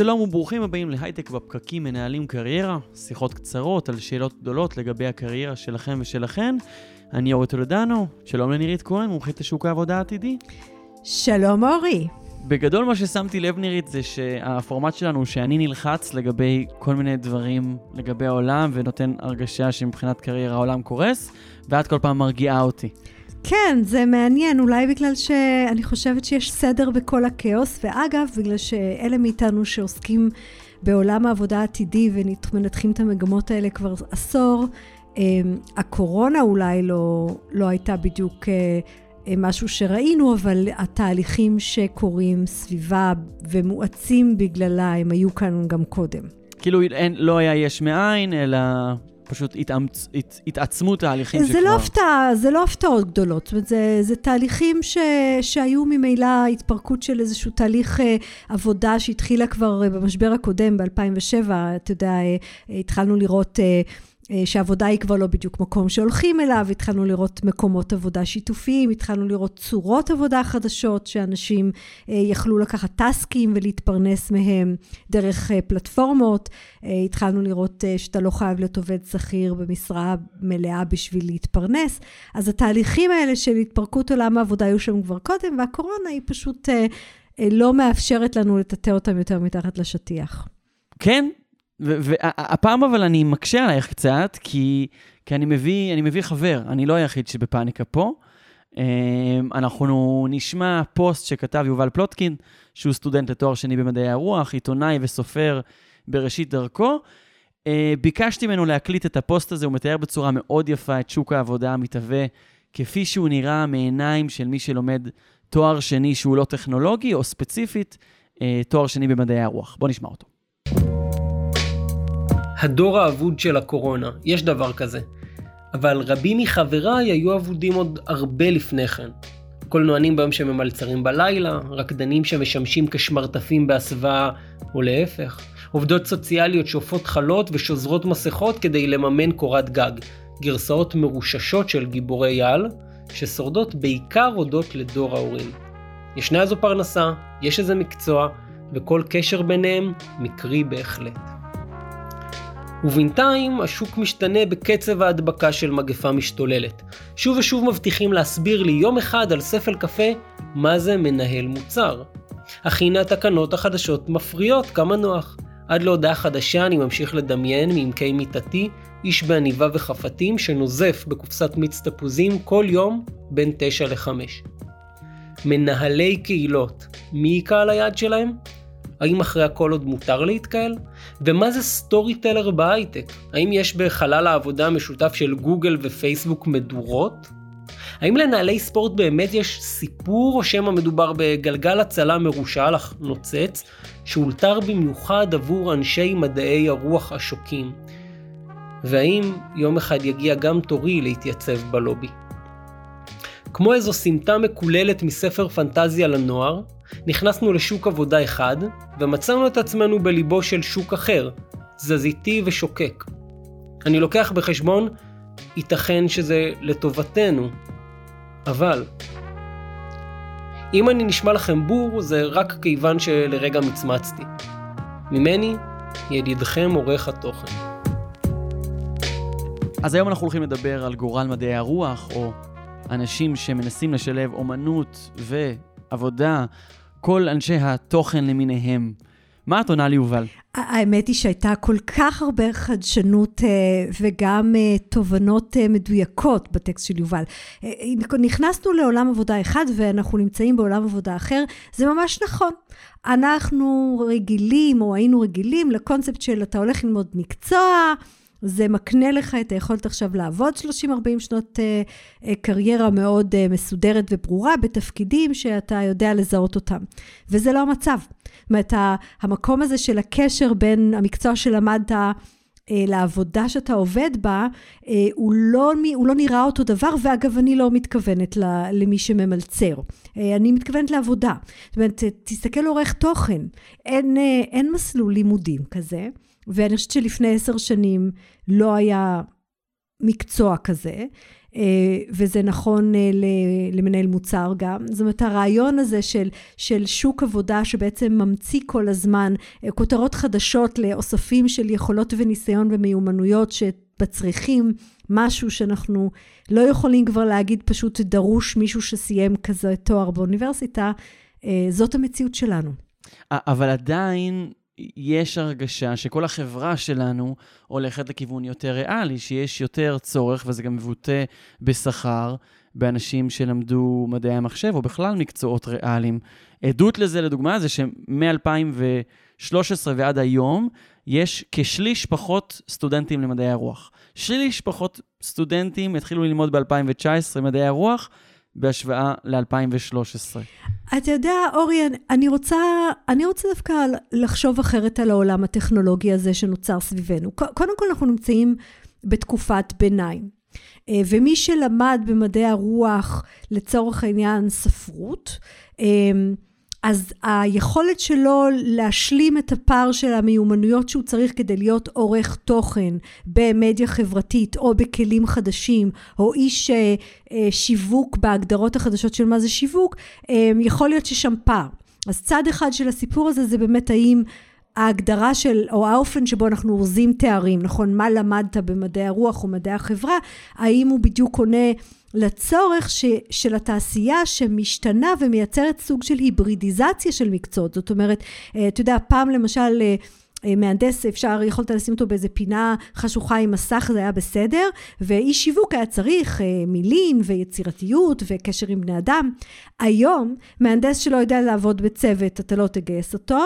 שלום וברוכים הבאים להייטק בפקקים מנהלים קריירה, שיחות קצרות על שאלות גדולות לגבי הקריירה שלכם ושלכן. אני אורית טולדאנו, שלום לנירית כהן, מומחית לשוק העבודה העתידי. שלום אורי. בגדול מה ששמתי לב נירית זה שהפורמט שלנו שאני נלחץ לגבי כל מיני דברים לגבי העולם ונותן הרגשה שמבחינת קריירה העולם קורס, ואת כל פעם מרגיעה אותי. כן, זה מעניין, אולי בגלל שאני חושבת שיש סדר בכל הכאוס, ואגב, בגלל שאלה מאיתנו שעוסקים בעולם העבודה העתידי ומנתחים את המגמות האלה כבר עשור, הקורונה אולי לא הייתה בדיוק משהו שראינו, אבל התהליכים שקורים סביבה ומואצים בגללה הם היו כאן גם קודם. כאילו לא היה יש מאין, אלא... פשוט התעצמו תהליכים שכבר... זה לא הפתעות גדולות, זאת אומרת, זה תהליכים שהיו ממילא התפרקות של איזשהו תהליך עבודה שהתחילה כבר במשבר הקודם, ב-2007, אתה יודע, התחלנו לראות שהעבודה היא כבר לא בדיוק מקום שהולכים אליו, התחלנו לראות מקומות עבודה שיתופיים, התחלנו לראות צורות עבודה חדשות, שאנשים יכלו לקחת טסקים ולהתפרנס מהם דרך פלטפורמות, התחלנו לראות שאתה לא חייב להיות עובד שכיר במשרה מלאה בשביל להתפרנס, אז התהליכים האלה של התפרקות עולם העבודה היו שם כבר קודם, והקורונה היא פשוט לא מאפשרת לנו לטאטא אותם יותר מתחת לשטיח. כן? והפעם אבל אני מקשה עלייך קצת, כי אני מביא חבר, אני לא היחיד שבפאניקה פה. אנחנו נשמע פוסט שכתב יובל פלוטקין, שהוא סטודנט לתואר שני במדעי הרוח, עיתונאי וסופר בראשית דרכו. ביקשתי ממנו להקליט את הפוסט הזה, הוא מתאר בצורה מאוד יפה את שוק העבודה המתהווה, כפי שהוא נראה מעיניים של מי שלומד תואר שני שהוא לא טכנולוגי, או ספציפית תואר שני במדעי הרוח. בוא נשמע אותו. הדור האבוד של הקורונה, יש דבר כזה, אבל רבים מחבריי היו אבודים עוד הרבה לפני כן. קולנוענים ביום שממלצרים בלילה, רקדנים שמשמשים כשמרטפים בהסוואה או להפך, עובדות סוציאליות שופות חלות ושוזרות מסכות כדי לממן קורת גג, גרסאות מרוששות של גיבורי על, ששורדות בעיקר הודות לדור ההורים. ישנה איזו פרנסה, יש איזה מקצוע, וכל קשר ביניהם מקרי בהחלט. ובינתיים השוק משתנה בקצב ההדבקה של מגפה משתוללת. שוב ושוב מבטיחים להסביר לי יום אחד על ספל קפה מה זה מנהל מוצר. אך הנה התקנות החדשות מפריעות כמה נוח. עד להודעה חדשה אני ממשיך לדמיין מעמקי מיטתי, איש בעניבה וחפתים שנוזף בקופסת מיץ תפוזים כל יום בין 9 ל-5. מנהלי קהילות, מי קהל היעד שלהם? האם אחרי הכל עוד מותר להתקהל? ומה זה סטורי טלר בהייטק? האם יש בחלל העבודה המשותף של גוגל ופייסבוק מדורות? האם לנהלי ספורט באמת יש סיפור, או שמא מדובר בגלגל הצלה מרושע נוצץ, שאולתר במיוחד עבור אנשי מדעי הרוח השוקים? והאם יום אחד יגיע גם תורי להתייצב בלובי? כמו איזו סמטה מקוללת מספר פנטזיה לנוער, נכנסנו לשוק עבודה אחד, ומצאנו את עצמנו בליבו של שוק אחר, זזיתי ושוקק. אני לוקח בחשבון, ייתכן שזה לטובתנו, אבל... אם אני נשמע לכם בור, זה רק כיוון שלרגע מצמצתי. ממני, ידידכם עורך התוכן. אז היום אנחנו הולכים לדבר על גורל מדעי הרוח, או אנשים שמנסים לשלב אומנות ועבודה, כל אנשי התוכן למיניהם. מה את עונה לי, יובל? האמת היא שהייתה כל כך הרבה חדשנות וגם תובנות מדויקות בטקסט של יובל. נכנסנו לעולם עבודה אחד ואנחנו נמצאים בעולם עבודה אחר, זה ממש נכון. אנחנו רגילים או היינו רגילים לקונספט של אתה הולך ללמוד מקצוע, זה מקנה לך את היכולת עכשיו לעבוד 30-40 שנות קריירה מאוד מסודרת וברורה בתפקידים שאתה יודע לזהות אותם. וזה לא המצב. זאת אומרת, המקום הזה של הקשר בין המקצוע שלמדת לעבודה שאתה עובד בה, הוא לא נראה אותו דבר, ואגב אני לא מתכוונת למי שממלצר. אני מתכוונת לעבודה. זאת אומרת, תסתכל עורך תוכן. אין מסלול לימודים כזה. ואני חושבת שלפני 10 שנים לא היה מקצוע כזה, וזה נכון למנהל מוצר גם. זאת אומרת, הרעיון הזה של שוק עבודה שבעצם ממציא כל הזמן כותרות חדשות לאוספים של יכולות וניסיון ומיומנויות שבצריכים משהו שאנחנו לא יכולים כבר להגיד פשוט דרוש מישהו שסיים כזה תואר באוניברסיטה, זאת המציאות שלנו. אבל עדיין יש הרגשה שכל החברה שלנו הולכת לכיוון יותר ריאלי, שיש יותר צורך, וזה גם מבוטא בשכר, באנשים שלמדו מדעי המחשב, או בכלל מקצועות ריאליים. עדות לזה, לדוגמה, זה שמ-2013 ועד היום, יש כשליש פחות סטודנטים למדעי הרוח. שליש פחות סטודנטים התחילו ללמוד ב-2019 מדעי הרוח, בהשוואה ל-2013. אתה יודע, אורי, אני רוצה דווקא לחשוב אחרת על העולם הטכנולוגי הזה שנוצר סביבנו. קודם כל אנחנו נמצאים בתקופת ביניים. ומי שלמד במדעי הרוח לצורך העניין ספרות, אז היכולת שלו להשלים את הפער של המיומנויות שהוא צריך כדי להיות עורך תוכן במדיה חברתית או בכלים חדשים, או איש שיווק בהגדרות החדשות של מה זה שיווק, יכול להיות ששם פער. אז צד אחד של הסיפור הזה זה באמת האם ההגדרה של, או האופן שבו אנחנו אורזים תארים, נכון? מה למדת במדעי הרוח או מדעי החברה, האם הוא בדיוק עונה לצורך של התעשייה שמשתנה ומייצרת סוג של היברידיזציה של מקצועות. זאת אומרת, אתה יודע, פעם למשל מהנדס אפשר, יכולת לשים אותו באיזה פינה חשוכה עם מסך, זה היה בסדר, ואיש שיווק היה צריך מילים ויצירתיות וקשר עם בני אדם. היום, מהנדס שלא יודע לעבוד בצוות, אתה לא תגייס אותו,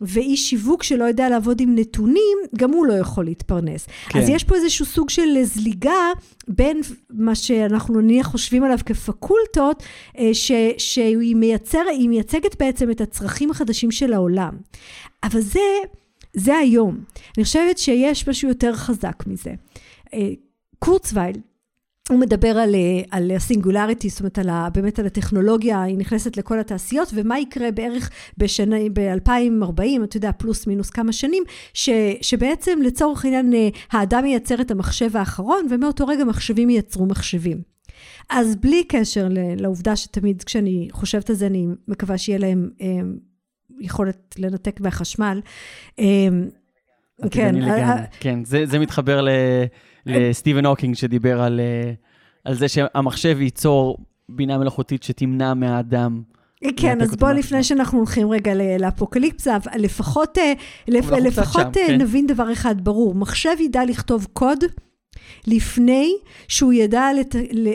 ואיש שיווק שלא יודע לעבוד עם נתונים, גם הוא לא יכול להתפרנס. כן. אז יש פה איזשהו סוג של זליגה, בין מה שאנחנו נהיה חושבים עליו כפקולטות, שהיא מייצגת בעצם את הצרכים החדשים של העולם. אבל זה היום. אני חושבת שיש משהו יותר חזק מזה. קורצוויל, הוא מדבר על הסינגולריטי, זאת אומרת, באמת על הטכנולוגיה, היא נכנסת לכל התעשיות, ומה יקרה בערך ב-2040, אתה יודע, פלוס מינוס כמה שנים, שבעצם לצורך העניין, האדם ייצר את המחשב האחרון, ומאותו רגע מחשבים ייצרו מחשבים. אז בלי קשר לעובדה שתמיד כשאני חושבת על זה, אני מקווה שיהיה להם יכולת לנתק מהחשמל. כן, כן, זה מתחבר לסטיפן הוקינג שדיבר על זה שהמחשב ייצור בינה מלאכותית שתמנע מהאדם. כן, אז בואו לפני שאנחנו הולכים רגע לאפוקליפסה, לפחות נבין דבר אחד ברור, מחשב ידע לכתוב קוד לפני שהוא ידע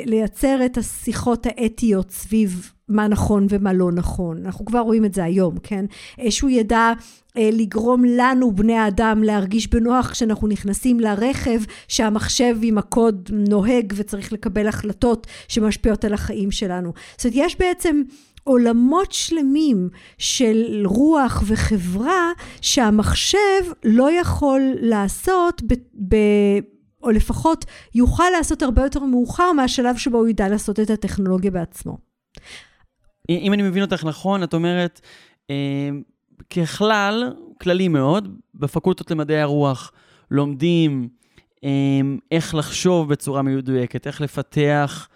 לייצר את השיחות האתיות סביב מה נכון ומה לא נכון. אנחנו כבר רואים את זה היום, כן? שהוא ידע לגרום לנו, בני האדם, להרגיש בנוח כשאנחנו נכנסים לרכב, שהמחשב עם הקוד נוהג וצריך לקבל החלטות שמשפיעות על החיים שלנו. זאת אומרת, יש בעצם עולמות שלמים של רוח וחברה שהמחשב לא יכול לעשות או לפחות יוכל לעשות הרבה יותר מאוחר מהשלב שבו הוא ידע לעשות את הטכנולוגיה בעצמו. אם אני מבין אותך נכון, את אומרת, ככלל, כללי מאוד, בפקולטות למדעי הרוח לומדים איך לחשוב בצורה מדויקת, איך לפתח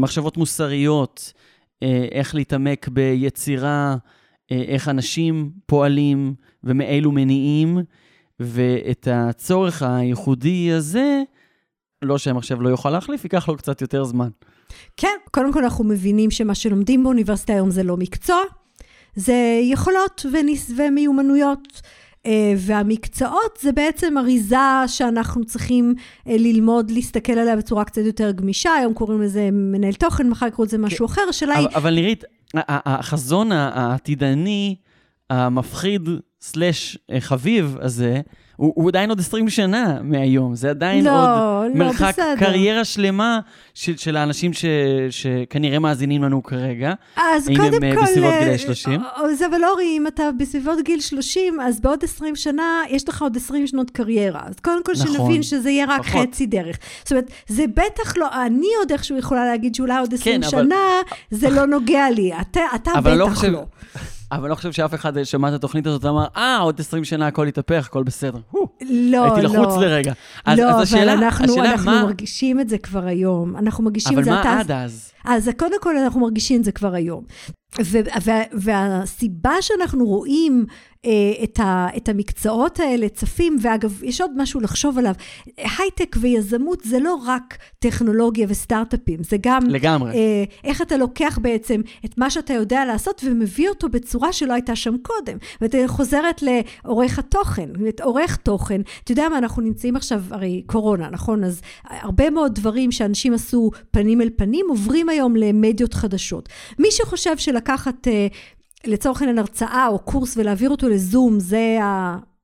מחשבות מוסריות, איך להתעמק ביצירה, איך אנשים פועלים ומאילו מניעים, ואת הצורך הייחודי הזה, לא שהמחשב לא יוכל להחליף, ייקח לו קצת יותר זמן. כן, קודם כל אנחנו מבינים שמה שלומדים באוניברסיטה היום זה לא מקצוע, זה יכולות ומיומנויות, והמקצועות זה בעצם אריזה שאנחנו צריכים ללמוד, להסתכל עליה בצורה קצת יותר גמישה, היום קוראים לזה מנהל תוכן, מחר קוראים לזה משהו אחר, אבל נראית, החזון העתידני, המפחיד, /חביב הזה, הוא עדיין עוד 20 שנה מהיום, זה עדיין עוד מרחק קריירה שלמה של האנשים שכנראה מאזינים לנו כרגע, אם הם בסביבות גיל 30. זה אבל אורי, אם אתה בסביבות גיל 30, אז בעוד 20 שנה, יש לך עוד 20 שנות קריירה, אז קודם כל שנבין שזה יהיה רק חצי דרך. זאת אומרת, זה בטח לא, אני עוד איכשהו יכולה להגיד שאולי עוד 20 שנה, זה לא נוגע לי, אתה בטח לא. אבל לא חושב שאף אחד שמע את התוכנית הזאת אמר, עוד 20 שנה הכל יתהפך, הכל בסדר. לא, הייתי לחוץ לרגע. לא, אבל אנחנו מרגישים את זה כבר היום. אנחנו מרגישים את זה... אבל מה עד אז? אז קודם כל אנחנו מרגישים את זה כבר היום. והסיבה שאנחנו רואים את המקצועות האלה צפים, ואגב, יש עוד משהו לחשוב עליו, הייטק ויזמות זה לא רק טכנולוגיה וסטארט-אפים, זה גם איך אתה לוקח בעצם את מה שאתה יודע לעשות, ומביא אותו בצורה שלא הייתה שם קודם, ואתה חוזרת לעורך התוכן, עורך תוכן, אתה יודע מה, אנחנו נמצאים עכשיו, הרי קורונה, נכון? אז הרבה מאוד דברים שאנשים עשו פנים אל פנים, עוברים היום למדיות חדשות. מי שחושב שלקחת לצורך העניין הרצאה או קורס ולהעביר אותו לזום, זה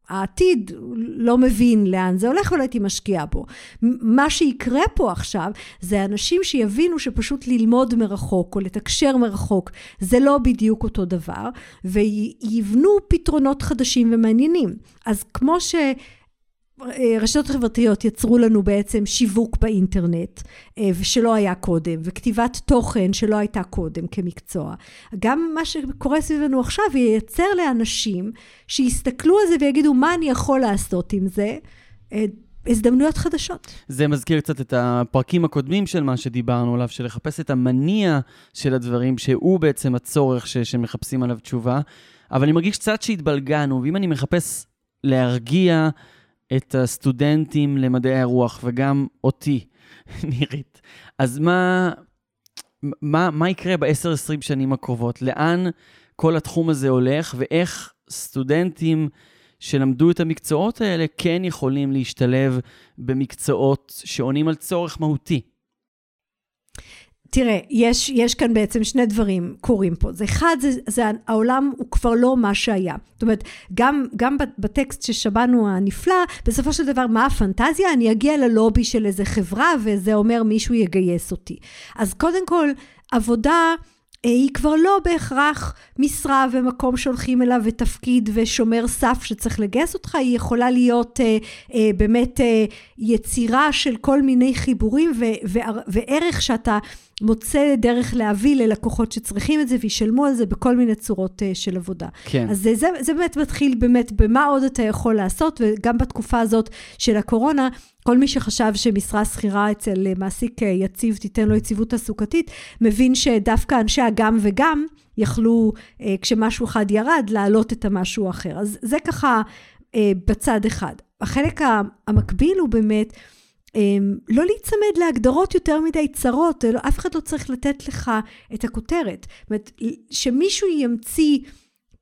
העתיד, לא מבין לאן זה הולך ולא הייתי משקיעה בו. מה שיקרה פה עכשיו, זה אנשים שיבינו שפשוט ללמוד מרחוק או לתקשר מרחוק, זה לא בדיוק אותו דבר, ויבנו פתרונות חדשים ומעניינים. אז כמו ש... רשתות חברתיות יצרו לנו בעצם שיווק באינטרנט, שלא היה קודם, וכתיבת תוכן שלא הייתה קודם כמקצוע. גם מה שקורה סביבנו עכשיו ייצר לאנשים שיסתכלו על זה ויגידו, מה אני יכול לעשות עם זה? הזדמנויות חדשות. זה מזכיר קצת את הפרקים הקודמים של מה שדיברנו עליו, של לחפש את המניע של הדברים, שהוא בעצם הצורך שמחפשים עליו תשובה. אבל אני מרגיש קצת שהתבלגנו, ואם אני מחפש להרגיע את הסטודנטים למדעי הרוח, וגם אותי, נירית. אז מה יקרה ב-10-20 שנים הקרובות? לאן כל התחום הזה הולך, ואיך סטודנטים שלמדו את המקצועות האלה, כן יכולים להשתלב במקצועות שעונים על צורך מהותי? תראה, יש כאן בעצם שני דברים קורים פה. זה אחד, זה העולם הוא כבר לא מה שהיה. זאת אומרת, גם בטקסט ששמענו הנפלא, בסופו של דבר, מה הפנטזיה? אני אגיע ללובי של איזה חברה, וזה אומר מישהו יגייס אותי. אז קודם כל, עבודה היא כבר לא בהכרח משרה ומקום שהולכים אליו ותפקיד ושומר סף שצריך לגייס אותך, היא יכולה להיות באמת יצירה של כל מיני חיבורים וערך שאתה מוצא דרך להביא ללקוחות שצריכים את זה וישלמו על זה בכל מיני צורות של עבודה. כן. אז זה באמת מתחיל באמת במה עוד אתה יכול לעשות, וגם בתקופה הזאת של הקורונה, כל מי שחשב שמשרה שכירה אצל מעסיק יציב תיתן לו יציבות תעסוקתית, מבין שדווקא אנשי הגם וגם יכלו, כשמשהו אחד ירד, להעלות את המשהו אחר. אז זה ככה בצד אחד. החלק המקביל הוא באמת, לא להצמד להגדרות יותר מדי צרות, אף אחד לא צריך לתת לך את הכותרת. זאת אומרת, שמישהו ימציא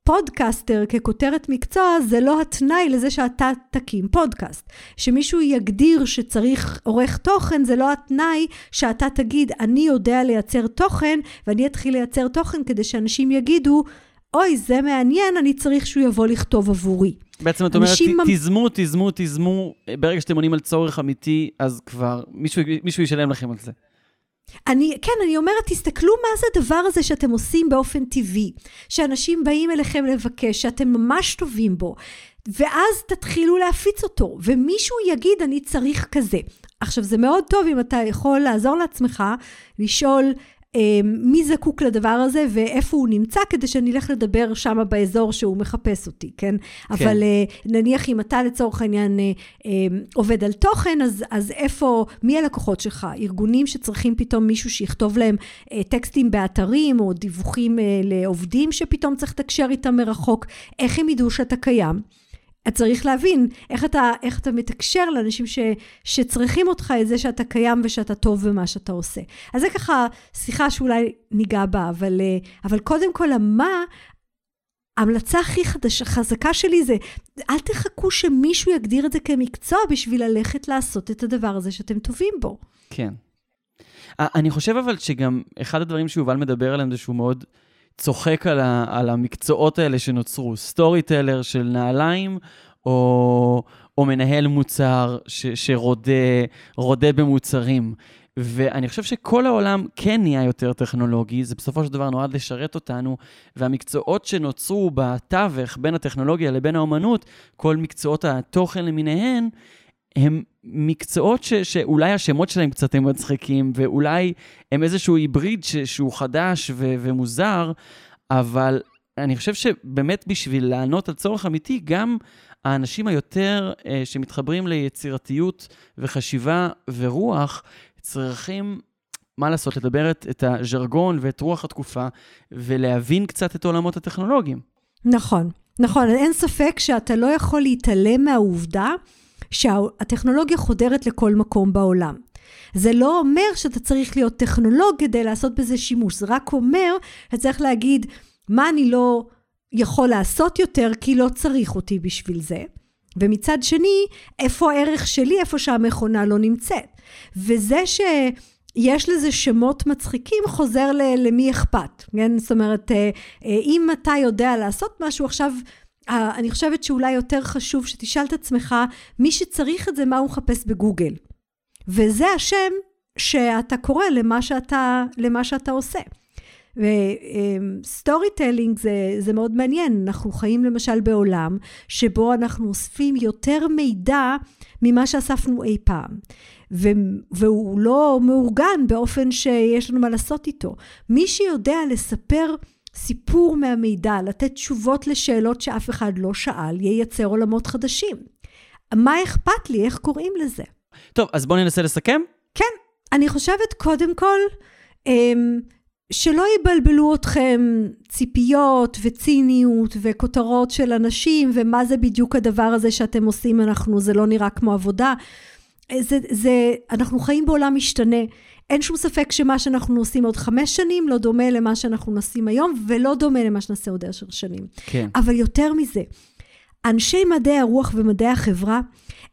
פודקאסטר ככותרת מקצוע, זה לא התנאי לזה שאתה תקים פודקאסט. שמישהו יגדיר שצריך עורך תוכן, זה לא התנאי שאתה תגיד, אני יודע לייצר תוכן, ואני אתחיל לייצר תוכן כדי שאנשים יגידו, אוי, זה מעניין, אני צריך שהוא יבוא לכתוב עבורי. בעצם את אומרת, תזמו, ברגע שאתם עונים על צורך אמיתי, אז כבר מישהו ישלם לכם על זה. אני אומרת, תסתכלו מה זה הדבר הזה שאתם עושים באופן טבעי, שאנשים באים אליכם לבקש, שאתם ממש טובים בו, ואז תתחילו להפיץ אותו, ומישהו יגיד, אני צריך כזה. עכשיו, זה מאוד טוב אם אתה יכול לעזור לעצמך, לשאול מי זקוק לדבר הזה ואיפה הוא נמצא, כדי שאני אלך לדבר שם באזור שהוא מחפש אותי, כן? אבל נניח אם אתה לצורך העניין עובד על תוכן, אז איפה, מי הלקוחות שלך? ארגונים שצריכים פתאום מישהו שיכתוב להם טקסטים באתרים, או דיווחים לעובדים שפתאום צריך תקשר איתם מרחוק, איך הם ידעו שאתה קיים? את צריך להבין איך אתה מתקשר לאנשים שצריכים אותך את זה שאתה קיים ושאתה טוב במה שאתה עושה. אז זה ככה שיחה שאולי ניגע בה, אבל קודם כל ההמלצה הכי חזקה שלי זה, אל תחכו שמישהו יגדיר את זה כמקצוע בשביל ללכת לעשות את הדבר הזה שאתם טובים בו. כן. אני חושב אבל שגם אחד הדברים שיובל מדבר עליהם זה שהוא מאוד צוחק על המקצועות האלה שנוצרו, סטורי טלר של נעליים, או מנהל מוצר שרודה במוצרים. ואני חושב שכל העולם כן נהיה יותר טכנולוגי, זה בסופו של דבר נועד לשרת אותנו, והמקצועות שנוצרו בתווך בין הטכנולוגיה לבין האומנות, כל מקצועות התוכן למיניהן, הם מקצועות שאולי השמות שלהם קצת הם מצחיקים, ואולי הם איזשהו היבריד שהוא חדש ומוזר, אבל אני חושב שבאמת בשביל לענות על צורך אמיתי, גם האנשים היותר שמתחברים ליצירתיות וחשיבה ורוח, צריכים, מה לעשות, לדבר את הז'רגון ואת רוח התקופה, ולהבין קצת את עולמות הטכנולוגיים. נכון, נכון. אין ספק שאתה לא יכול להתעלם מהעובדה, שהטכנולוגיה חודרת לכל מקום בעולם. זה לא אומר שאתה צריך להיות טכנולוג כדי לעשות בזה שימוש, זה רק אומר, אתה צריך להגיד, מה אני לא יכול לעשות יותר, כי לא צריך אותי בשביל זה. ומצד שני, איפה הערך שלי, איפה שהמכונה לא נמצאת. וזה שיש לזה שמות מצחיקים, חוזר למי אכפת. זאת אומרת, אם אתה יודע לעשות משהו, עכשיו אני חושבת שאולי יותר חשוב שתשאל את עצמך, מי שצריך את זה, מה הוא מחפש בגוגל. וזה השם שאתה קורא למה שאתה עושה. וסטורי טלינג זה מאוד מעניין. אנחנו חיים למשל בעולם שבו אנחנו אוספים יותר מידע ממה שאספנו אי פעם, והוא לא מאורגן באופן שיש לנו מה לעשות איתו. מי שיודע לספר סיפור מהמידע, לתת תשובות לשאלות שאף אחד לא שאל, ייצר עולמות חדשים. מה אכפת לי? איך קוראים לזה? טוב, אז בואו ננסה לסכם. כן, אני חושבת קודם כל, שלא יבלבלו אתכם ציפיות וציניות וכותרות של אנשים, ומה זה בדיוק הדבר הזה שאתם עושים, זה לא נראה כמו עבודה. אנחנו חיים בעולם משתנה, אין שום ספק שמה שאנחנו עושים עוד 5 שנים, לא דומה למה שאנחנו עושים היום, ולא דומה למה שנעשה עוד 10 שנים. כן. אבל יותר מזה, אנשי מדעי הרוח ומדעי החברה,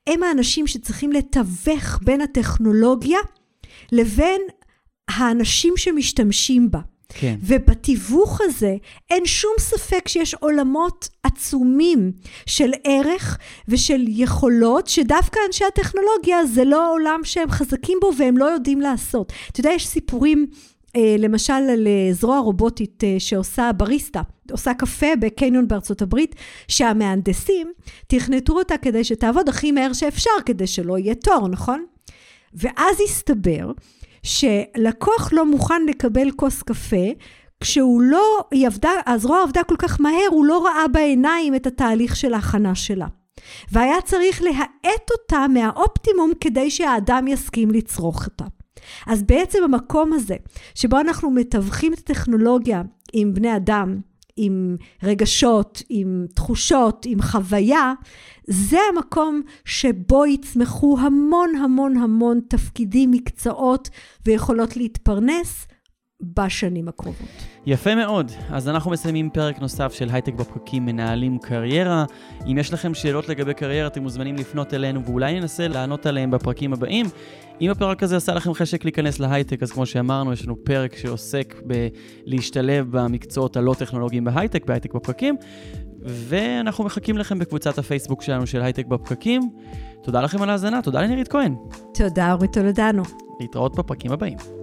הם האנשים שצריכים לתווך בין הטכנולוגיה, לבין האנשים שמשתמשים בה. כן. ובתיווך הזה, אין שום ספק שיש עולמות עצומים של ערך ושל יכולות, שדווקא אנשי הטכנולוגיה זה לא העולם שהם חזקים בו והם לא יודעים לעשות. אתה יודע, יש סיפורים, למשל על זרוע רובוטית שעושה בריסטה, עושה קפה בקניון בארצות הברית, שהמהנדסים תכנתו אותה כדי שתעבוד הכי מהר שאפשר, כדי שלא יהיה תור, נכון? ואז הסתבר שלקוח לא מוכן לקבל כוס קפה, הזרוע עבדה כל כך מהר, הוא לא ראה בעיניים את התהליך של ההכנה שלה. והיה צריך להעט אותה מהאופטימום, כדי שהאדם יסכים לצרוך אותה. אז בעצם המקום הזה, שבו אנחנו מתווכים את הטכנולוגיה עם בני אדם, עם רגשות, עם תחושות, עם חוויה, זה המקום שבו יצמחו המון המון המון תפקידים, מקצועות ויכולות להתפרנס בשנים הקרובות. יפה מאוד. אז אנחנו מסיימים פרק נוסף של הייטק בפקקים, מנהלים קריירה. אם יש לכם שאלות לגבי קריירה, אתם מוזמנים לפנות אלינו ואולי ננסה לענות עליהם בפרקים הבאים. אם הפרק הזה עשה לכם חשק להיכנס להייטק, אז כמו שאמרנו, יש לנו פרק שעוסק בלהשתלב במקצועות הלא טכנולוגיים בהייטק, בהייטק בפקקים, ואנחנו מחכים לכם בקבוצת הפייסבוק שלנו של הייטק בפקקים. תודה לכם על ההזנה, תודה לנירית כהן. תודה, אורית טולדאנו. להתראות בפרקים הבאים.